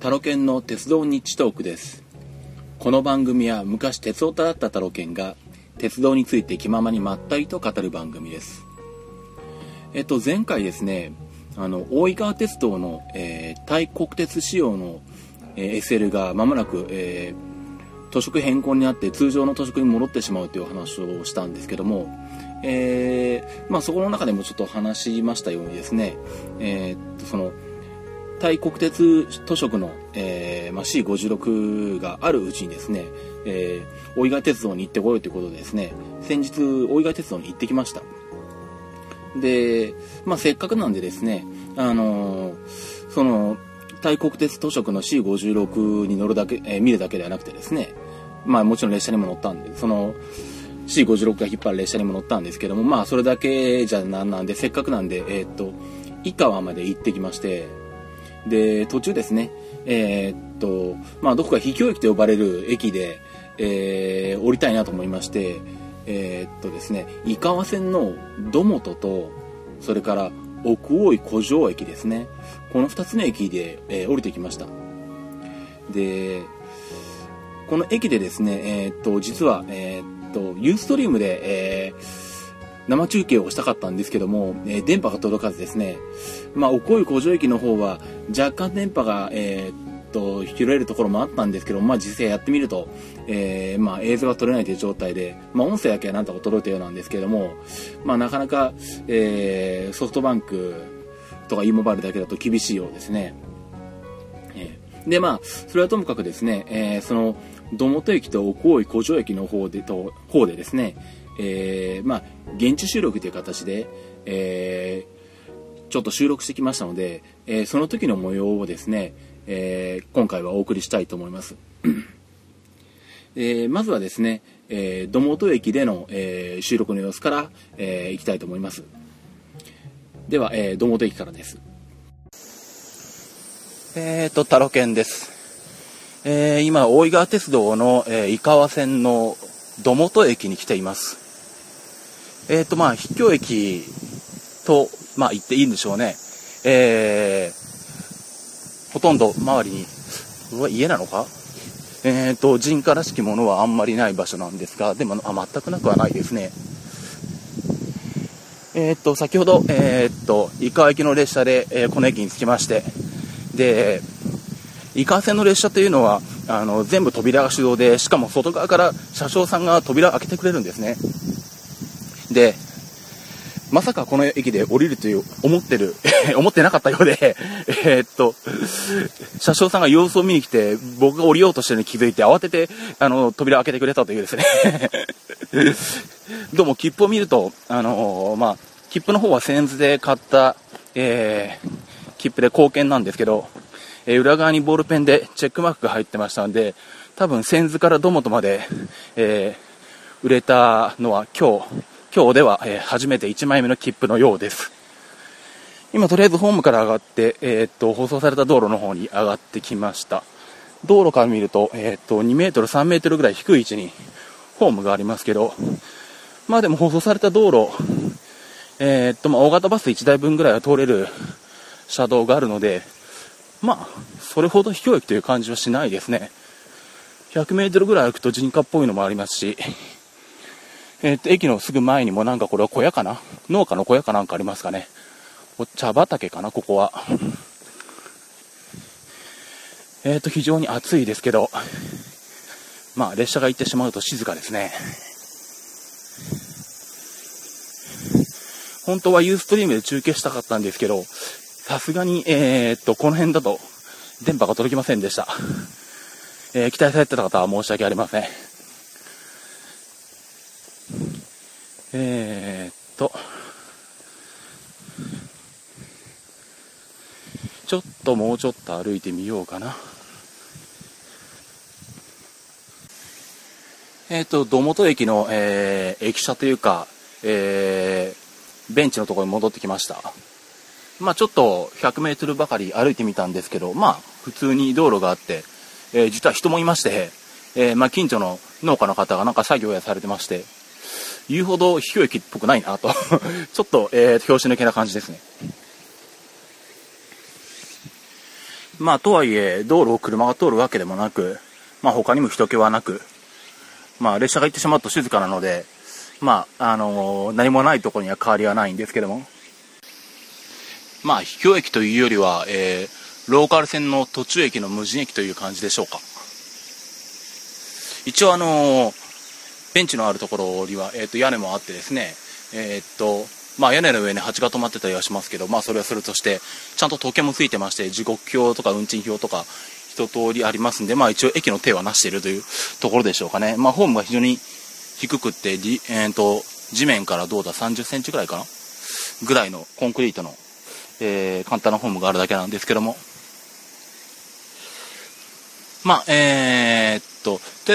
タロケンの鉄道日知トークです。この番組は昔鉄オタだったタロケンが鉄道について気ままにまったりと語る番組です。前回ですね、大井川鉄道の、タイ国鉄仕様の、SL がまもなく、都市変更になって通常の都市に戻ってしまうという話をしたんですけども、そこの中でもちょっと話しましたようにですね、そのタイ国鉄都市の、C56 があるうちにですね、大井川鉄道に行ってこようということでですね、先日大井川鉄道に行ってきました。で、せっかくなんでですね、そのタイ国鉄都市の C56 に乗るだけ、見るだけではなくてですね、もちろん列車にも乗ったんで、その C56 が引っ張る列車にも乗ったんですけども、それだけじゃなんで、せっかくなんで、井川まで行ってきまして、で、途中ですね、どこか秘境駅と呼ばれる駅で、降りたいなと思いまして、ですね、井川線の土本と、それから奥大井古城駅ですね、この2つの駅で、降りてきました。で、この駅でですね、実は、ユーストリームで、生中継をしたかったんですけども、電波が届かずですね、奥大井古城駅の方は若干電波が、拾えるところもあったんですけど、実際やってみると、映像が撮れないという状態で、音声だけはなんとか撮れたようなんですけども、なかなか、ソフトバンクとか e モバイルだけだと厳しいようですね。で、それはともかくですね、その土本駅と奥大井古城駅の方でですね、現地収録という形で、ちょっと収録してきましたので、その時の模様をですね、今回はお送りしたいと思います。まずはですね、土本駅での、収録の様子から、いきたいと思います。では、土本駅からです。タロケンです。今、大井川鉄道の、井川線の土本駅に来ています。秘境駅と、言っていいんでしょうね。ほとんど周りに、家なのか？人家らしきものはあんまりない場所なんですが、でも、全くなくはないですね。先ほど、井川駅の列車で、この駅に着きまして、で、井川線の列車というのは、全部扉が手動で、しかも外側から車掌さんが扉を開けてくれるんですね。で、まさかこの駅で降りるという思ってなかったようで、車掌さんが様子を見に来て、僕が降りようとしてるのに気づいて、慌てて、扉を開けてくれたというですね。どうも、切符を見ると、切符の方はセンズで買った、切符で硬券なんですけど、裏側にボールペンでチェックマークが入ってましたので、多分センズから土本まで、売れたのは今日では、初めて1枚目の切符のようです。今とりあえずホームから上がって、舗装された道路の方に上がってきました。道路から見ると、2メートル、3メートルぐらい低い位置にホームがありますけど、でも舗装された道路、大型バス1台分ぐらいは通れる車道があるので、それほど秘境駅という感じはしないですね。100メートルぐらい歩くと人家っぽいのもありますし、駅のすぐ前にもこれは小屋かな、農家の小屋かありますかね。お茶畑かな、ここは。非常に暑いですけど、列車が行ってしまうと静かですね。本当はユーストリームで中継したかったんですけど、さすがに、この辺だと電波が届きませんでした。期待されてた方は申し訳ありません。もうちょっと歩いてみようかな。土本駅の、駅舎というか、ベンチのところに戻ってきました。ちょっと100メートルばかり歩いてみたんですけど、普通に道路があって、実は人もいまして、近所の農家の方が作業やされてまして、言うほど秘境駅っぽくないなと、ちょっと拍子抜けな感じですね。まあとはいえ道路を車が通るわけでもなく、まあ他にも人気はなく、まあ列車が行ってしまうと静かなので、まあ何もないところには変わりはないんですけども、まあ秘境駅というよりは、ローカル線の途中駅の無人駅という感じでしょうか。一応ベンチのあるところには、屋根もあってですね、まあ屋根の上に蜂が止まってたりはしますけど、まあそれはそれとしてちゃんと時計もついてまして、時刻表とか運賃表とか一通りありますんで、まあ一応駅の手はなしているというところでしょうかね。まあホームが非常に低くって、地面からどうだ30センチぐらいかなぐらいのコンクリートの、簡単なホームがあるだけなんですけども、まあとりあえ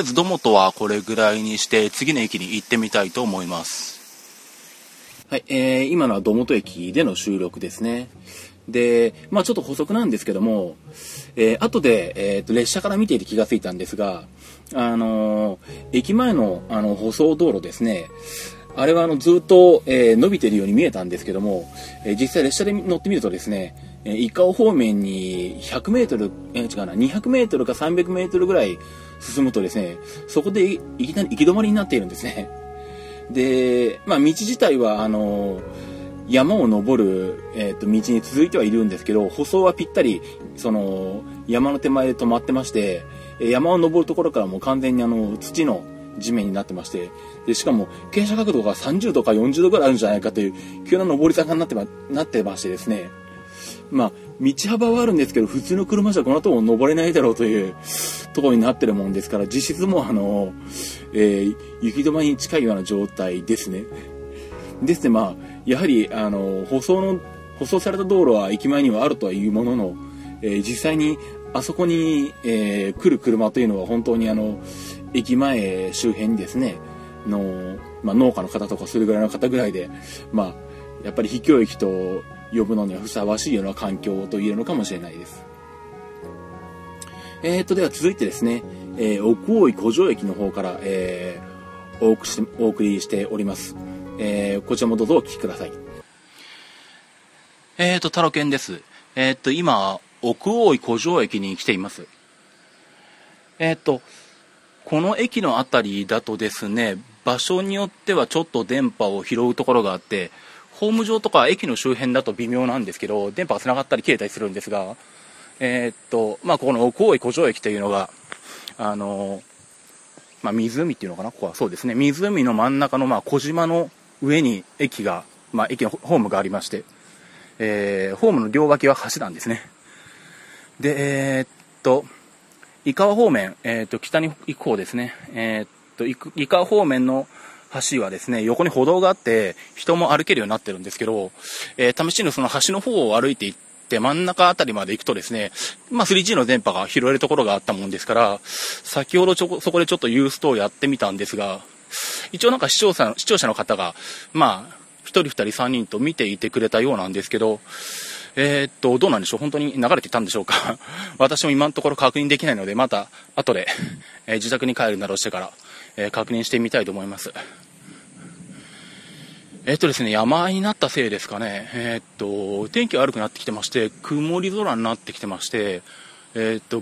ずどもとはこれぐらいにして次の駅に行ってみたいと思います。はい、今のは堂本駅での収録ですね。で、まあちょっと補足なんですけども、後で、列車から見ていて気がついたんですが、駅前の、舗装道路ですね、あれはずっと、伸びているように見えたんですけども、実際列車で乗ってみるとですね、伊香保方面に100メートル、200メートルか300メートルぐらい進むとですね、そこでいきなり行き止まりになっているんですね。で、まあ道自体は、山を登る、道に続いてはいるんですけど、舗装はぴったり、山の手前で止まってまして、山を登るところからもう完全に土の地面になってまして、で、しかも傾斜角度が30度か40度ぐらいあるんじゃないかという、急な登り坂になってましてですね、まあ、道幅はあるんですけど、普通の車じゃこの後も登れないだろうというところになってるもんですから、実質も行き止まりに近いような状態ですね。ですね、まあ、やはり、舗装された道路は駅前にはあるとはいうものの、実際にあそこに、来る車というのは本当に駅前周辺にですね、まあ、農家の方とかそれぐらいの方ぐらいで、まあ、やっぱり秘境駅と、呼ぶのにはふさわしいような環境と言えるのかもしれないです。では続いてですね、奥大井湖上駅の方から、お送りしております。こちらもどうぞお聞きください。タロケンです。今、奥大井湖上駅に来ています。この駅のあたりだとですね、場所によってはちょっと電波を拾うところがあって、ホーム上とか駅の周辺だと微妙なんですけど、電波がつながったり切れたりするんですが、まあ、ここの奥大井湖上駅というのが、まあ、湖っていうのかな、ここはそうですね、湖の真ん中の、まあ、小島の上にまあ、駅のホームがありまして、ホームの両脇は橋なんですね。で、伊香保方面、北に行く方ですね、伊香保方面の橋はですね、横に歩道があって人も歩けるようになってるんですけど、試しにその橋の方を歩いていって真ん中あたりまで行くとですね、まあ、3G の電波が拾えるところがあったもんですから、先ほどそこでちょっとユーストをやってみたんですが、一応なんか視聴者の方がまあ1人2人3人と見ていてくれたようなんですけど、どうなんでしょう、本当に流れていたんでしょうか。私も今のところ確認できないので、また後で、自宅に帰るなどしてから、確認してみたいと思います。ですね、山になったせいですかね、天気悪くなってきてまして、曇り空になってきてまして、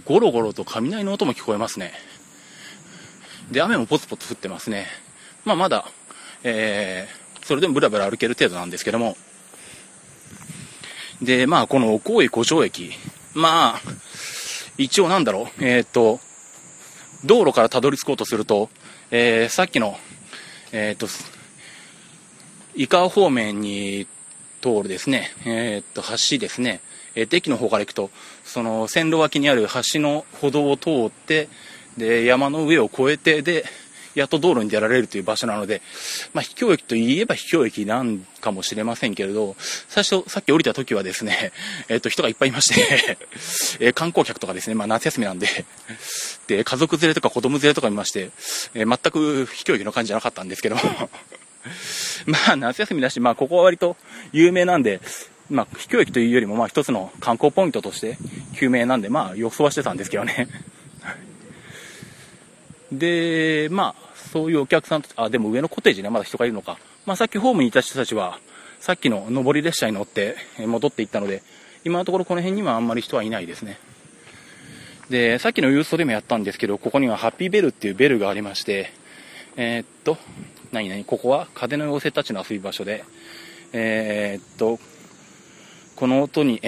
ゴロゴロと雷の音も聞こえますね。で、雨もポツポツ降ってますね。まあ、まだ、それでもブラブラ歩ける程度なんですけども。で、まあ、この奥大井湖上駅、まあ、一応なんだろう、道路からたどり着こうとすると、さっきの、伊香保方面に通るですね、橋ですね、駅の方から行くと、その線路脇にある橋の歩道を通って、で、山の上を越えて、で、やっと道路に出られるという場所なので、まあ、秘境駅といえば秘境駅なんかもしれませんけれど、最初、さっき降りた時はですね、人がいっぱいいまして、観光客とかですね、まあ、夏休みなんで、で、家族連れとか子供連れとかいまして、全く秘境駅の感じじゃなかったんですけど、まあ、夏休みだし、まあ、ここは割と有名なんで、まあ、秘境駅というよりも、まあ、一つの観光ポイントとして有名なんで、まあ、予想はしてたんですけどね。で、まあ、そういうお客さんと、あ、でも上のコテージね、まだ人がいるのか。まあ、さっきホームにいた人たちは、さっきの上り列車に乗って戻っていったので、今のところこの辺にはあんまり人はいないですね。で、さっきのユーストでもやったんですけど、ここにはハッピーベルっていうベルがありまして、ここは風の妖精たちの遊び場所で、この音に、こ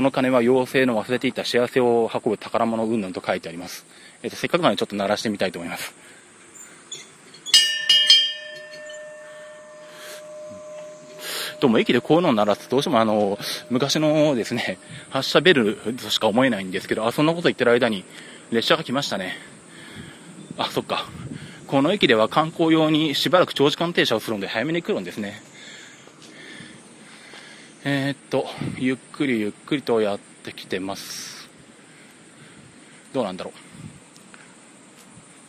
の鐘は妖精の忘れていた幸せを運ぶ宝物云々と書いてあります。せっかくなのでちょっと鳴らしてみたいと思います。どうも駅でこういうのを鳴らすとどうしても昔のですね、発車ベルとしか思えないんですけど、そんなこと言ってる間に列車が来ましたね。そっか。この駅では観光用にしばらく長時間停車をするので早めに来るんですね。ゆっくりゆっくりとやってきてます。どうなんだろう。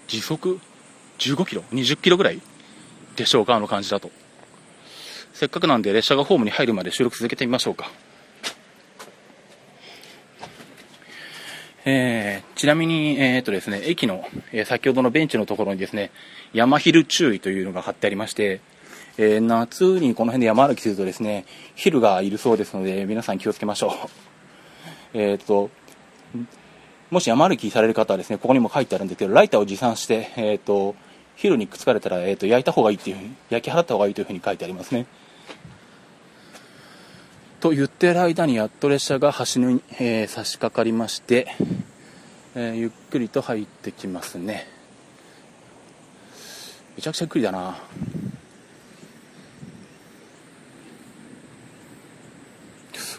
時速15キロ、20キロぐらいでしょうか、あの感じだと。せっかくなんで列車がホームに入るまで収録続けてみましょうか。ちなみに、ですね、駅の、先ほどのベンチのところにですね、山昼注意というのが貼ってありまして、夏にこの辺で山歩きするとですね、昼がいるそうですので、皆さん気をつけましょう。もし山歩きされる方はですね、ここにも書いてあるんですけど、ライターを持参して、昼にくっつかれたら、焼いた方がいいというふうに、焼き払った方がいいというふうに書いてありますね。と言ってる間にやっと列車が橋に、差し掛かりまして、ゆっくりと入ってきますね。めちゃくちゃゆっくりだな。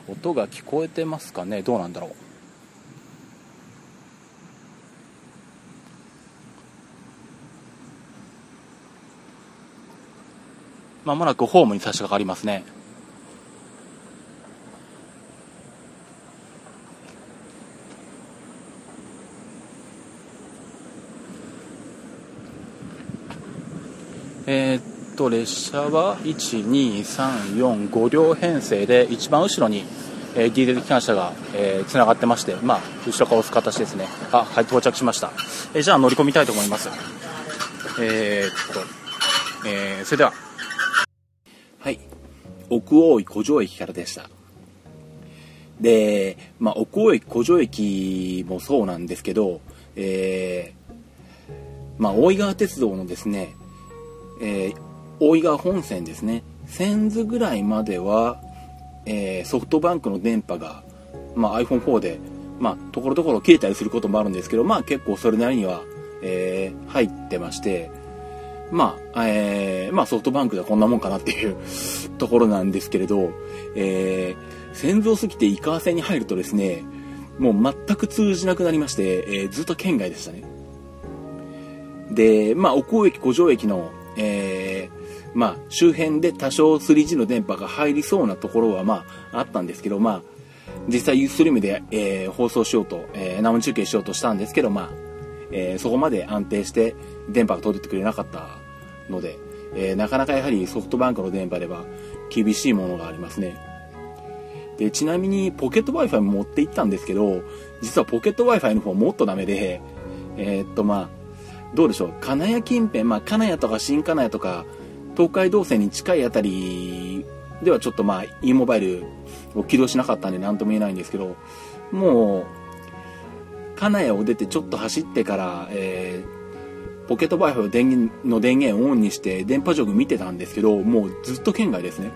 音が聞こえてますかね。どうなんだろう。まもなくホームに差し掛かりますね。列車は 1,2,3,4,5 両編成で一番後ろに、ディーゼル機関車が、つながってまして、後ろから押す形ですね。はい、到着しました。じゃあ乗り込みたいと思います。それでは。はい、奥大井古城駅からでした。で、奥大井古城駅もそうなんですけど、大井川鉄道のですね、大井川本線ですね、千頭ぐらいまでは、ソフトバンクの電波が、iPhone4 で、ところどころ切れたりすることもあるんですけど、結構それなりには、入ってまして、ソフトバンクではこんなもんかなっていうところなんですけれど、千頭過ぎて井川線に入るとですね、もう全く通じなくなりまして、ずっと圏外でしたね。で、奥大井駅、古城駅の、周辺で多少 3G の電波が入りそうなところはあったんですけど、実際ユーストリームで、放送しようと、生中継しようとしたんですけど、そこまで安定して電波が届いてくれなかったので、なかなかやはりソフトバンクの電波では厳しいものがありますね。で、ちなみにポケット Wi-Fi も持って行ったんですけど、実はポケット Wi-Fi の方はもっとダメで、どうでしょう、金谷近辺、金谷とか新金谷とか東海道線に近いあたりではちょっとe モバイルを起動しなかったんで何とも言えないんですけど、もう金谷を出てちょっと走ってから、ポケット Wi-Fi の電源をオンにして電波ジョグ見てたんですけど、もうずっと圏外ですね。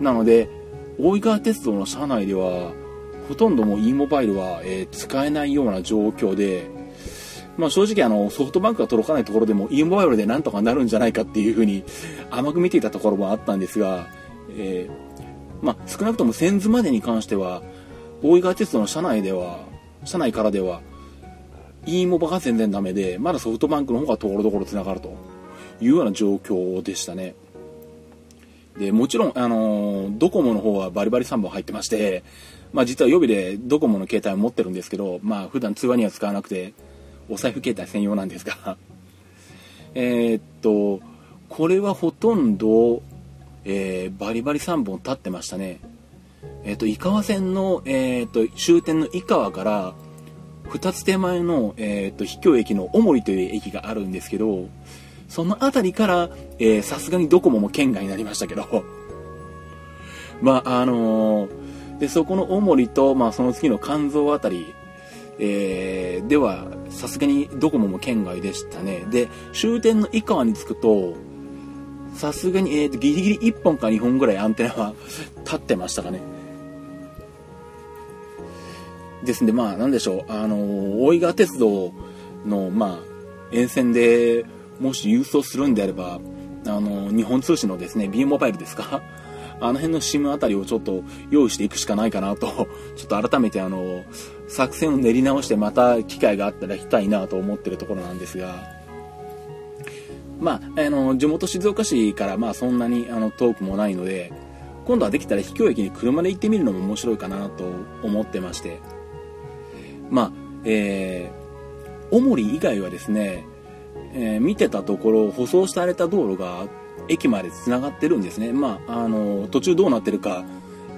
なので大井川鉄道の車内ではほとんどもう e モバイルは、使えないような状況で、正直ソフトバンクが届かないところでも e モバイルでなんとかなるんじゃないかっていうふうに甘く見ていたところもあったんですが、少なくとも千頭までに関しては大井川鉄道の車内からでは e モバが全然ダメで、まだソフトバンクの方がところどころつながるというような状況でしたね。で、もちろんドコモの方はバリバリ3本入ってまして、実は予備でドコモの携帯を持ってるんですけど、普段通話には使わなくてお財布携帯専用なんですがこれはほとんど、バリバリ3本立ってましたね。井川線の、終点の井川から2つ手前の、秘境駅の尾森という駅があるんですけど、その辺りからさすがにドコモも圏外になりましたけどで、そこの尾森と、その次の肝臓あたりではさすがにドコモも圏外でしたね。で終点の井川に着くとさすがに、ギリギリ1本か2本ぐらいアンテナは立ってましたかね。ですんでまあなんでしょう、大井川鉄道のまあ沿線でもし郵送するんであれば日本通信のですね B モバイルですか、あの辺の SIM あたりをちょっと用意していくしかないかなと、ちょっと改めて作戦を練り直してまた機会があったら行きたいなと思ってるところなんですが、まあ、地元静岡市からまあそんなに遠くもないので、今度はできたら秘境駅に車で行ってみるのも面白いかなと思ってまして、まあ、小森以外はですね、見てたところ舗装された道路が駅までつながってるんですね。まあ途中どうなってるか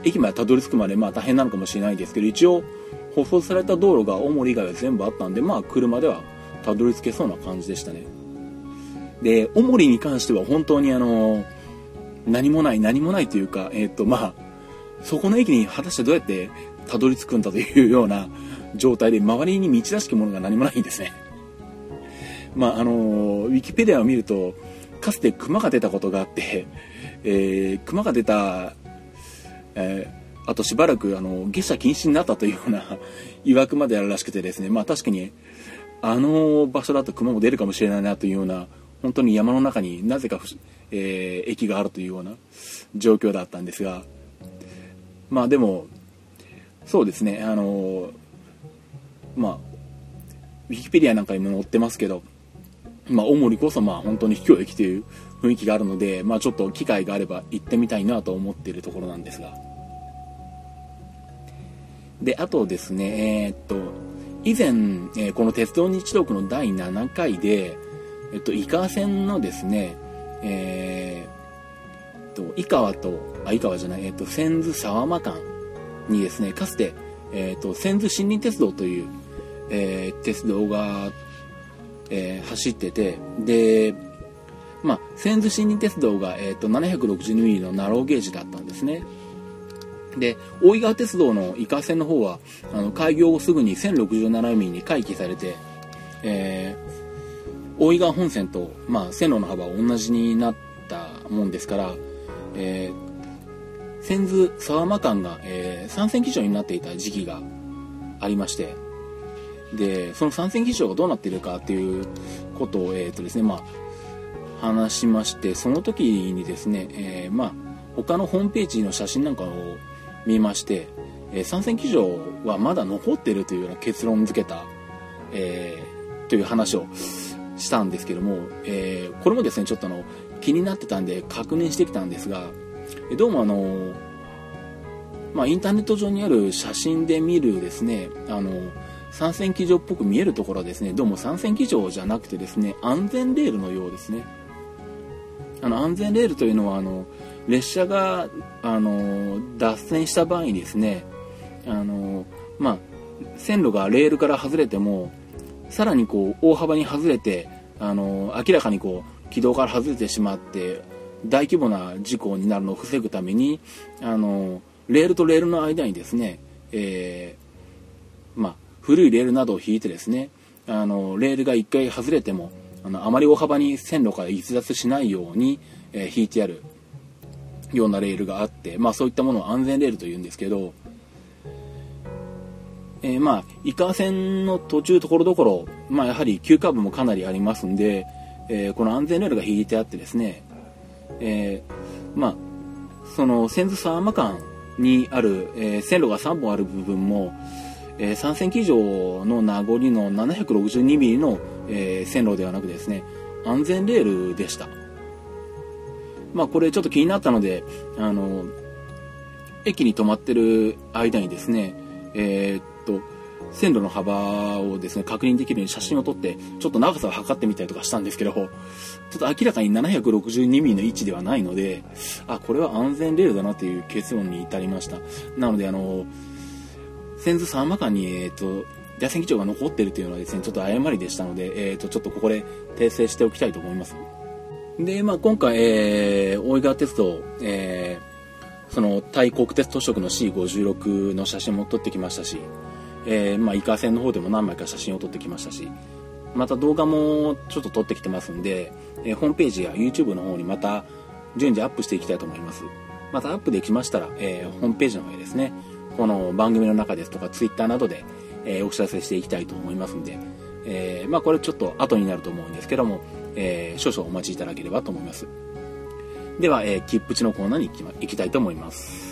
駅までたどり着くまでまあ大変なのかもしれないですけど、一応舗装された道路が小森以外は全部あったんで、まあ車ではたどり着けそうな感じでしたね。で小森に関しては本当に何もないというか、まあそこの駅に果たしてどうやってたどり着くんだというような状態で、周りに道らしきものが何もないんですね。まあウィキペディアを見るとかつて熊が出たことがあって、熊が出た、あとしばらく下車禁止になったというような曰くまであるらしくてですね、まあ確かにあの場所だと熊も出るかもしれないなというような、本当に山の中になぜか、駅があるというような状況だったんですが、まあでもそうですね、まあウィキペディアなんかにも載ってますけど、まあ、小森こそまあ本当に秘境駅という雰囲気があるので、まあ、ちょっと機会があれば行ってみたいなと思っているところなんですが、であとですね、以前、この鉄道日読の第7回で、井川線のですね、千頭沢間間にですね、かつて、千頭森林鉄道という、鉄道が走ってて、で、まあ、千頭森林鉄道が、762ミリのナローゲージだったんですね。で大井川鉄道の井川線の方は開業後すぐに1067ミリに回帰されて、大井川本線と、まあ、線路の幅は同じになったもんですから、千頭沢間間が、3線機場になっていた時期がありまして、でその3線機場がどうなっているかっていうことを、ですね、まあ、話しまして、その時にですね、まあ、他のホームページの写真なんかを見まして、3線機場はまだ残っているというような結論付けた、という話をしたんですけども、これもですねちょっと気になってたんで確認してきたんですが、どうもまあ、インターネット上にある写真で見るですね三線機場っぽく見えるところはですね、どうも三線機場じゃなくてですね、安全レールのようですね。安全レールというのは列車が脱線した場合にですね、まあ、線路がレールから外れてもさらにこう大幅に外れて明らかにこう軌道から外れてしまって大規模な事故になるのを防ぐためにレールとレールの間にですね、まあ古いレールなどを引いてですね、レールが1回外れてもあまり大幅に線路から逸脱しないように、引いてあるようなレールがあって、まあ、そういったものを安全レールというんですけど、まあ、井川線の途中ところどころ、まあ、やはり急カーブもかなりありますんで、この安全レールが引いてあってですね、まあ、その千頭沢間間にある、線路が3本ある部分も3線機場の名残の762ミリの、線路ではなくですね、安全レールでした。まあこれちょっと気になったので、駅に止まってる間にですね、線路の幅をですね、確認できるように写真を撮って、ちょっと長さを測ってみたりとかしたんですけど、ちょっと明らかに762ミリの位置ではないので、あ、これは安全レールだなという結論に至りました。なので千頭沢間間に、野線機場が残っているというのはですね、ちょっと誤りでしたので、ちょっとここで訂正しておきたいと思います。で、まあ今回、大井川鉄道、そのタイ国鉄図食の C56 の写真も撮ってきましたし、イカ船の方でも何枚か写真を撮ってきましたし、また動画もちょっと撮ってきてますんで、ホームページや YouTube の方にまた順次アップしていきたいと思います。またアップできましたら、ホームページの方へですね、この番組の中ですとか Twitter などで、お知らせしていきたいと思いますんで、これちょっと後になると思うんですけども、少々お待ちいただければと思います。では、きっぷちのコーナーに行きたいと思います。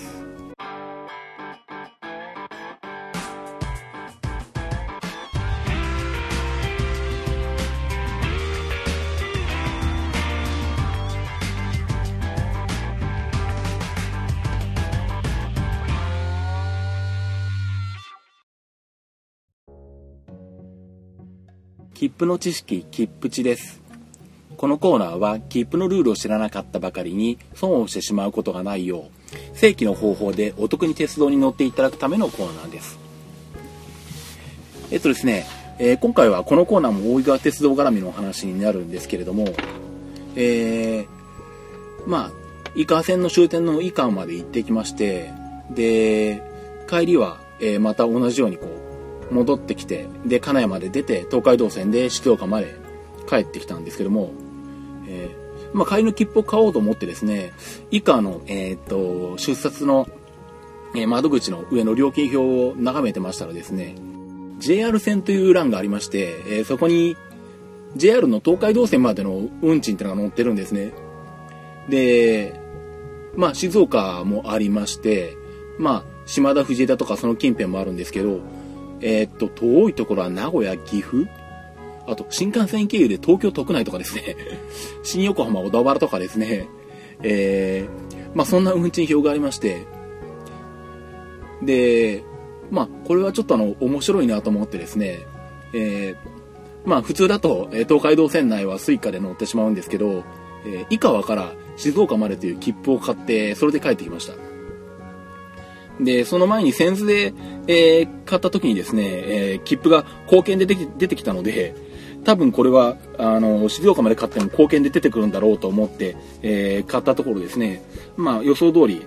切符の知識、切符知です。このコーナーは切符のルールを知らなかったばかりに損をしてしまうことがないよう正規の方法でお得に鉄道に乗っていただくためのコーナーです。ですね、今回はこのコーナーも大井川鉄道絡みのお話になるんですけれども、井川線の終点の井川まで行ってきまして、で帰りは、また同じようにこう戻ってきて、で金谷まで出て東海道線で静岡まで帰ってきたんですけども、帰りの切符を買おうと思ってですね、以下の、出札の、窓口の上の料金表を眺めてましたらですね、 JR 線という欄がありまして、そこに JR の東海道線までの運賃っていうのが載ってるんですね。で静岡もありまして、島田藤枝とかその近辺もあるんですけど、遠いところは名古屋、岐阜、あと新幹線経由で東京都内とかですね、新横浜、小田原とかですね、そんな運賃表がありまして、でこれはちょっと面白いなと思ってですね、普通だと東海道線内はスイカで乗ってしまうんですけど、井川から静岡までという切符を買って、それで帰ってきました。でその前に線図で、買った時にですね、切符が硬券で出てきたので、多分これは静岡まで買っても硬券で出てくるんだろうと思って、買ったところですね、予想通り、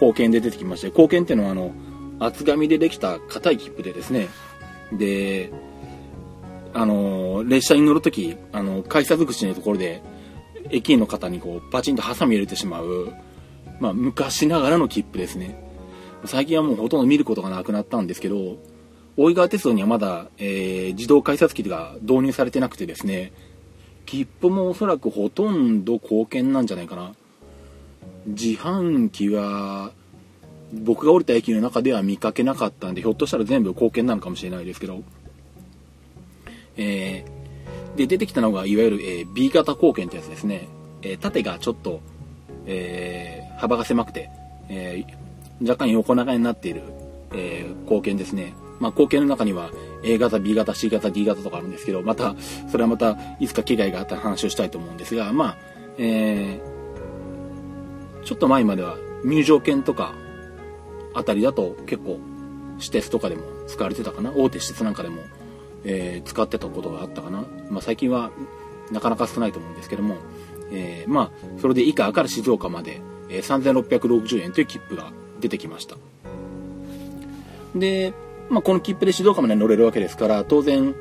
硬券で出てきまして、硬券っていうのは厚紙でできた硬い切符でですね、で列車に乗るとき改札口のところで駅員の方にこうパチンとハサミ入れてしまう、昔ながらの切符ですね。最近はもうほとんど見ることがなくなったんですけど、大井川鉄道にはまだ、自動改札機が導入されてなくてですね、切符もおそらくほとんど硬券なんじゃないかな。自販機は僕が降りた駅の中では見かけなかったんで、ひょっとしたら全部硬券なのかもしれないですけど、で出てきたのがいわゆる、B 型硬券ってやつですね。縦がちょっと、幅が狭くて、若干横長になっている、硬券ですね。硬券の中には A 型 B 型 C 型 D 型とかあるんですけど、それはまたいつか機会があったら話をしたいと思うんですが、ちょっと前までは入場券とかあたりだと結構私鉄とかでも使われてたかな、大手私鉄なんかでも、使ってたことがあったかな。最近はなかなか少ないと思うんですけども、それで以下から静岡まで3660円という切符が出てきました。で、この切符で静岡まで乗れるわけですから、当然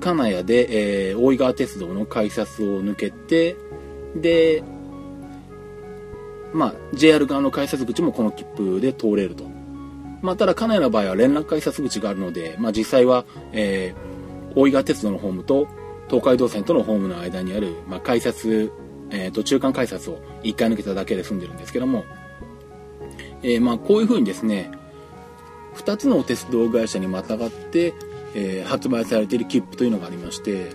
金谷で、大井川鉄道の改札を抜けて、でJR 側の改札口もこの切符で通れると。ただ金谷の場合は連絡改札口があるので、実際は、大井川鉄道のホームと東海道線とのホームの間にある、改札、中間改札を1回抜けただけで済んでるんですけども、こういうふうにですね、2つの鉄道会社にまたがって、発売されている切符というのがありまして、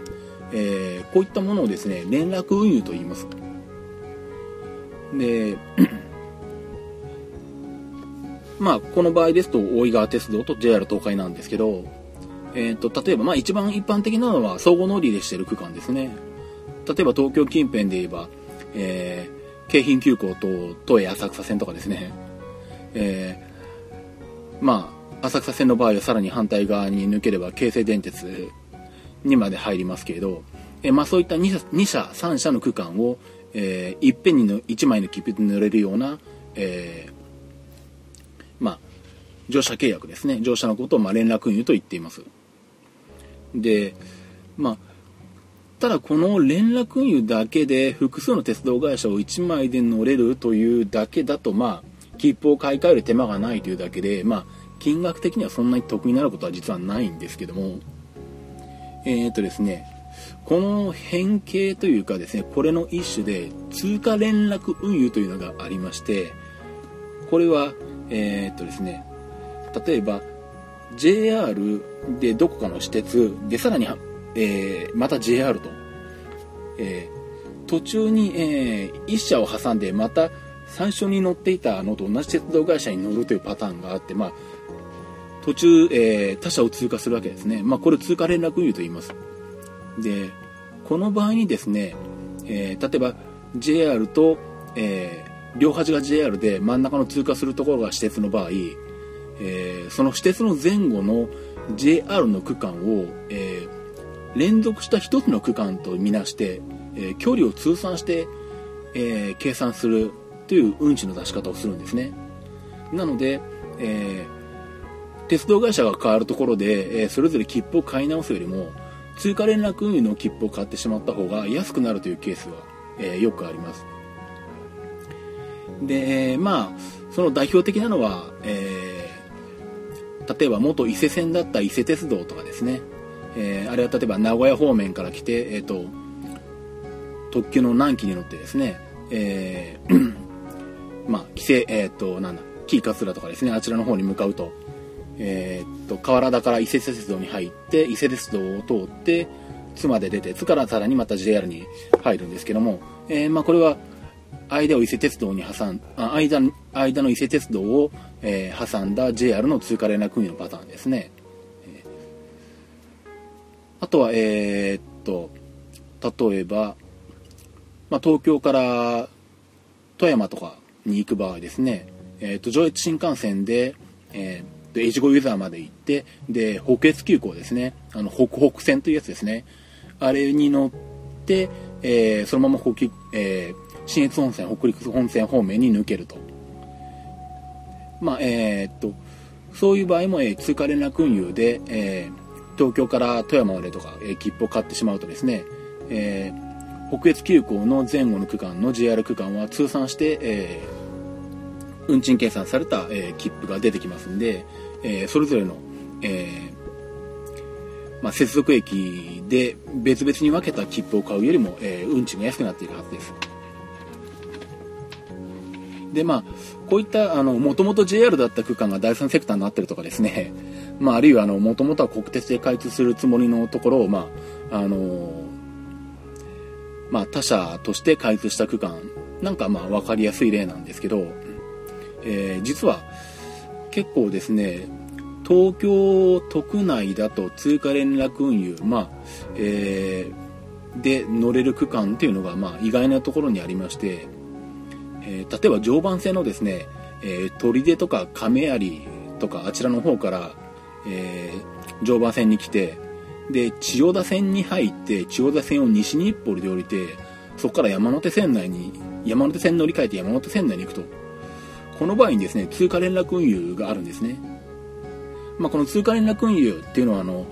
こういったものをですね、連絡運輸と言います。でこの場合ですと大井川鉄道と JR 東海なんですけど、例えば、一番一般的なのは相互乗り入れしている区間ですね。例えば東京近辺で言えば、京浜急行と都営浅草線とかですね、浅草線の場合はさらに反対側に抜ければ京成電鉄にまで入りますけれど、そういった2社3社の区間を、いっぺんに1枚の切符で乗れるような、乗車契約ですね。乗車のことを連絡運輸と言っています。で、ただこの連絡運輸だけで複数の鉄道会社を1枚で乗れるというだけだと、切符を買い替える手間がないというだけで、金額的にはそんなに得になることは実はないんですけども、ですね、この変形というかですね、これの一種で通貨連絡運輸というのがありまして、これは、ですね、例えば JR でどこかの私鉄で、さらに、また JR と、途中に、一社を挟んでまた最初に乗っていたのと同じ鉄道会社に乗るというパターンがあって、途中、他社を通過するわけですね。これを通過連絡運輸と言います。で、この場合にですね、例えば JR と、両端が JR で真ん中の通過するところが私鉄の場合、その私鉄の前後の JR の区間を、連続した一つの区間とみなして、距離を通算して、計算するという運賃の出し方をするんですね。なので、鉄道会社が変わるところで、それぞれ切符を買い直すよりも通貨連絡運輸の切符を買ってしまった方が安くなるというケースは、よくあります。で、その代表的なのは、例えば元伊勢線だった伊勢鉄道とかですね、あれは例えば名古屋方面から来て、特急の南紀に乗ってですね、紀伊勝とかですね、あちらの方に向かうと、河原田から伊勢鉄道に入って伊勢鉄道を通って津まで出て、津からさらにまた JR に入るんですけども、これは間の伊勢鉄道を、挟んだ JR の通過連絡運輸のパターンですね。あとは、例えば、東京から富山とかに行く場合ですね、上越新幹線で、越後湯沢まで行って、で北越急行ですね、北北線というやつですね、あれに乗って、そのまま信越本線、北陸本線方面に抜けると、そういう場合も、通貨連絡運輸で、東京から富山までとか、切符を買ってしまうとですね、北越急行の前後の区間の JR 区間は通算して、運賃計算された、切符が出てきますんで、それぞれの、接続駅で別々に分けた切符を買うよりも、運賃が安くなっているはずです。で、こういったもともと JR だった区間が第三セクターになってるとかですね、あるいはもともとは国鉄で開通するつもりのところを、他社として開通した区間なんか、分かりやすい例なんですけど、実は結構ですね、東京都区内だと通貨連絡運輸、で乗れる区間というのが、意外なところにありまして、例えば常磐線のですね、砦とか亀有とかあちらの方から、常磐線に来て、で千代田線に入って、千代田線を西日暮里で降りて、そこから山手線乗り換えて山手線内に行くと、この場合にですね、通貨連絡運輸があるんですね。この通貨連絡運輸っていうのは、も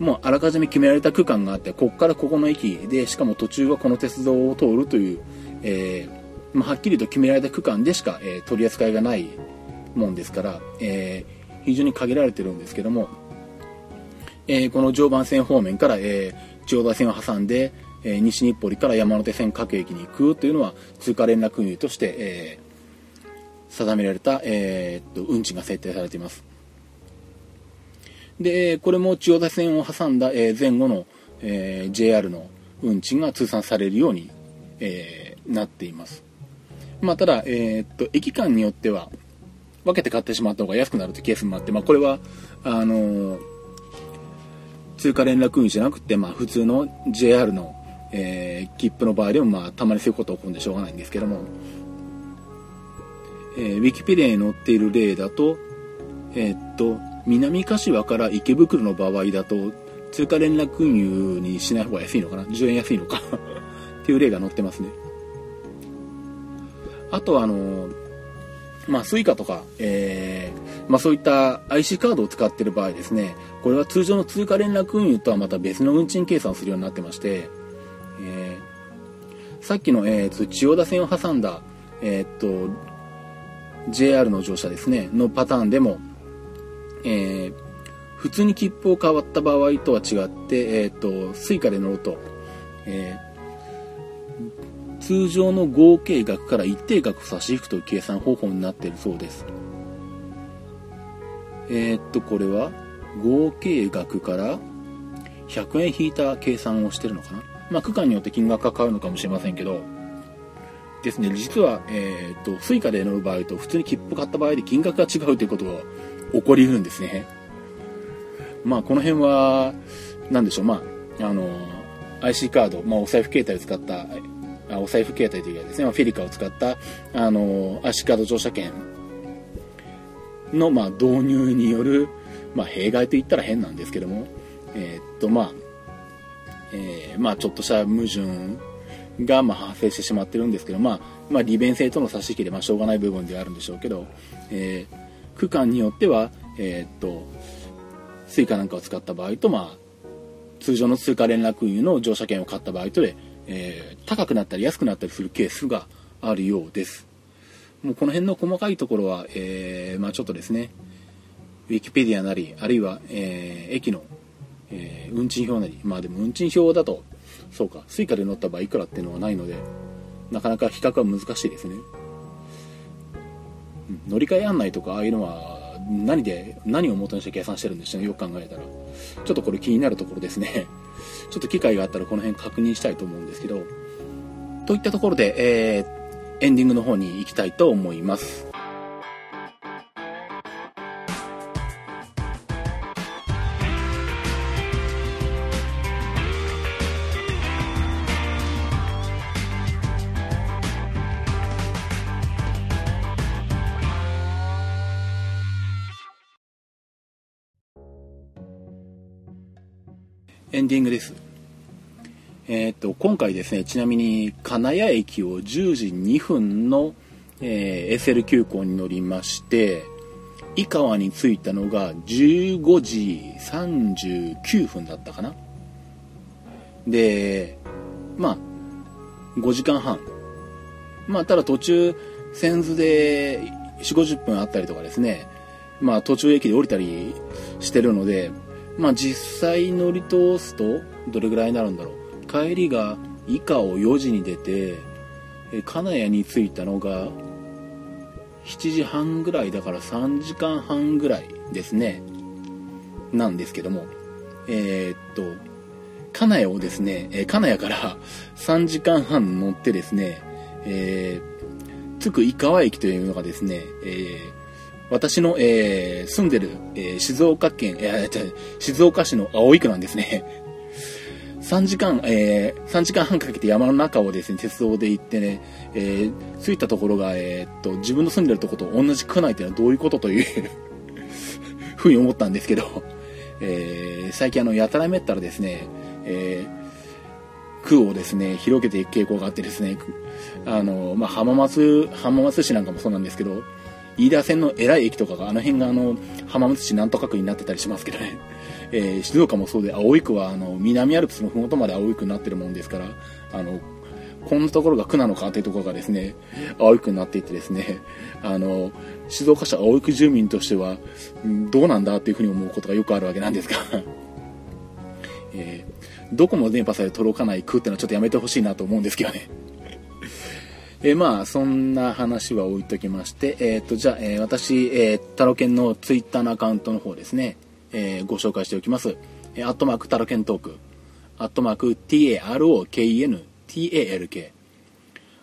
うあらかじめ決められた区間があって、ここからここの駅で、しかも途中はこの鉄道を通るという、はっきりと決められた区間でしか、取り扱いがないもんですから、非常に限られてるんですけども、この常磐線方面から、千代田線を挟んで、西日暮里から山手線各駅に行くというのは、通貨連絡運輸として、定められた、運賃が設定されています。で、これも千代田線を挟んだ、前後の、JR の運賃が通算されるように、なっています。ただ、駅間によっては分けて買ってしまった方が安くなるというケースもあって、これは通貨連絡運輸じゃなくて、普通の JR の、切符の場合でも、たまにそういうことが起こるんでしょうがないんですけども、ウィキペディアに載っている例だと、南柏から池袋の場合だと、通貨連絡運輸にしない方が安いのかな、10円安いのかっていう例が載ってますね。あとはスイカとか、そういった IC カードを使っている場合ですね、これは通常の通貨連絡運輸とはまた別の運賃計算をするようになってまして、さっきの、千代田線を挟んだ、JR の乗車ですねのパターンでも、普通に切符を買った場合とは違って、Suica で乗ると、通常の合計額から一定額を差し引くという計算方法になっているそうです。これは合計額から100円引いた計算をしているのかな、区間によって金額が変わるのかもしれませんけどですね、実は、Suica で乗る場合と普通に切符買った場合で金額が違うということが起こりうるんですね。この辺は何でしょう、IC カード、お財布携帯を使ったお財布携帯というかですね、フェリカを使ったIC カード乗車券の、導入による、弊害と言ったら変なんですけども、ちょっとした矛盾が発生してしまってるんですけど、利便性との差し引きでしょうがない部分ではあるんでしょうけど、区間によってはSuica なんかを使った場合と、通常の通貨連絡運輸の乗車券を買った場合とで、高くなったり安くなったりするケースがあるようです。もうこの辺の細かいところは、ちょっとですね、ウィキペディアなり、あるいは、駅の、運賃表なり、でも運賃表だとそうか、Suica で乗った場合いくらっていうのはないので、なかなか比較は難しいですね。乗り換え案内とかああいうのは何を元にして計算してるんでしょうね、よく考えたら。ちょっとこれ気になるところですね。ちょっと機会があったらこの辺確認したいと思うんですけど、といったところで、エンディングの方に行きたいと思います。エンディングです。今回ですね、ちなみに金谷駅を10時2分の、SL 急行に乗りまして、井川に着いたのが15時39分だったかな。で5時間半、ただ途中線図で 40,50 分あったりとかですね、途中駅で降りたりしてるので、実際乗り通すとどれぐらいになるんだろう。帰りが井川を4時に出て、金谷に着いたのが7時半ぐらいだから、3時間半ぐらいですね、なんですけども、金谷をですね、金谷から3時間半乗ってですね、着く井川駅というのがですね、私の、住んでる、静岡市の葵区なんですね。3時間半かけて山の中をですね、鉄道で行ってね、着いたところが、自分の住んでるところと同じ区内というのはどういうことというふうに思ったんですけど、最近やたらめったらですね、区をですね、広げていく傾向があってですね、浜松市なんかもそうなんですけど、飯田線の偉い駅とかが、あの辺が浜松市なんとか区になってたりしますけどね。静岡もそうで、葵区は南アルプスのふもとまで葵区になってるもんですから、こんなところが区なのかというところがですね、葵区になっていってですね、静岡市葵区住民としてはどうなんだっていうふうに思うことがよくあるわけなんですが、どこも電波さえ届かない区ってのはちょっとやめてほしいなと思うんですけどね。そんな話は置いときまして、じゃあ、私、タロケンのツイッターのアカウントの方ですね、ご紹介しておきます。アットマークタロケントーク、アットマーク TAROKENTALK、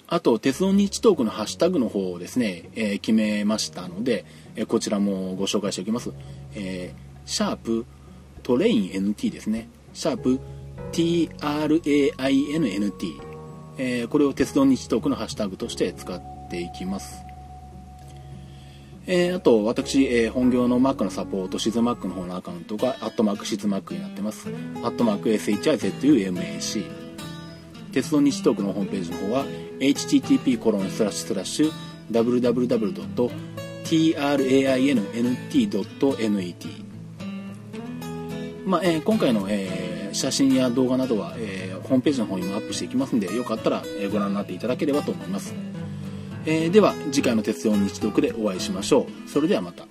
あと鉄道日トークのハッシュタグの方をですね、決めましたので、こちらもご紹介しておきます。シャープトレイン NT ですね、シャープ TRAINNT、これを鉄道日トークのハッシュタグとして使っていきます。あと私、本業の Mac のサポート、シズマックの方のアカウントがアットマークシズマックになってます。アットマーク SHIZUMAC、 鉄道日トークのホームページの方は http://www.trdk.net trainnt.net。まあ今回の、写真や動画などは、ホームページの方にもアップしていきますので、よかったらご覧になっていただければと思います。では次回の鉄道日読でお会いしましょう。それではまた。